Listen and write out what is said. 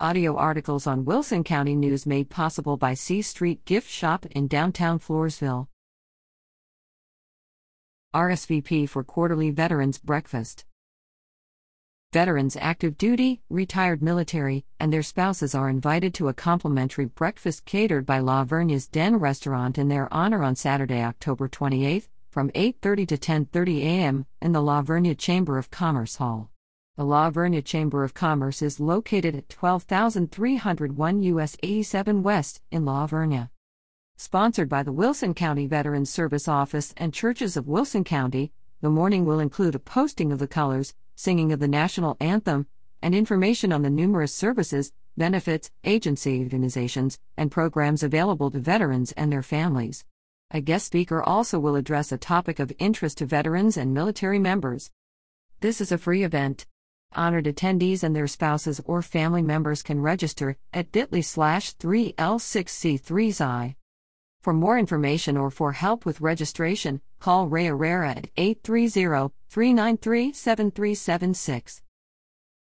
Audio articles on Wilson County News made possible by C Street Gift Shop in downtown Floresville. RSVP for Quarterly Veterans Breakfast. Veterans, active duty, retired military, and their spouses are invited to a complimentary breakfast catered by La Vernia's Den restaurant in their honor on Saturday, October 28, from 8:30 to 10:30 a.m. in the La Vernia Chamber of Commerce Hall. The La Vernia Chamber of Commerce is located at 12,301 U.S. 87 West in La Vernia. Sponsored by the Wilson County Veterans Service Office and Churches of Wilson County, the morning will include a posting of the colors, singing of the national anthem, and information on the numerous services, benefits, agency organizations, and programs available to veterans and their families. A guest speaker also will address a topic of interest to veterans and military members. This is a free event. Honored attendees and their spouses or family members can register at bit.ly/3L6C3I. For more information or for help with registration, call Ray Herrera at 830-393-7376.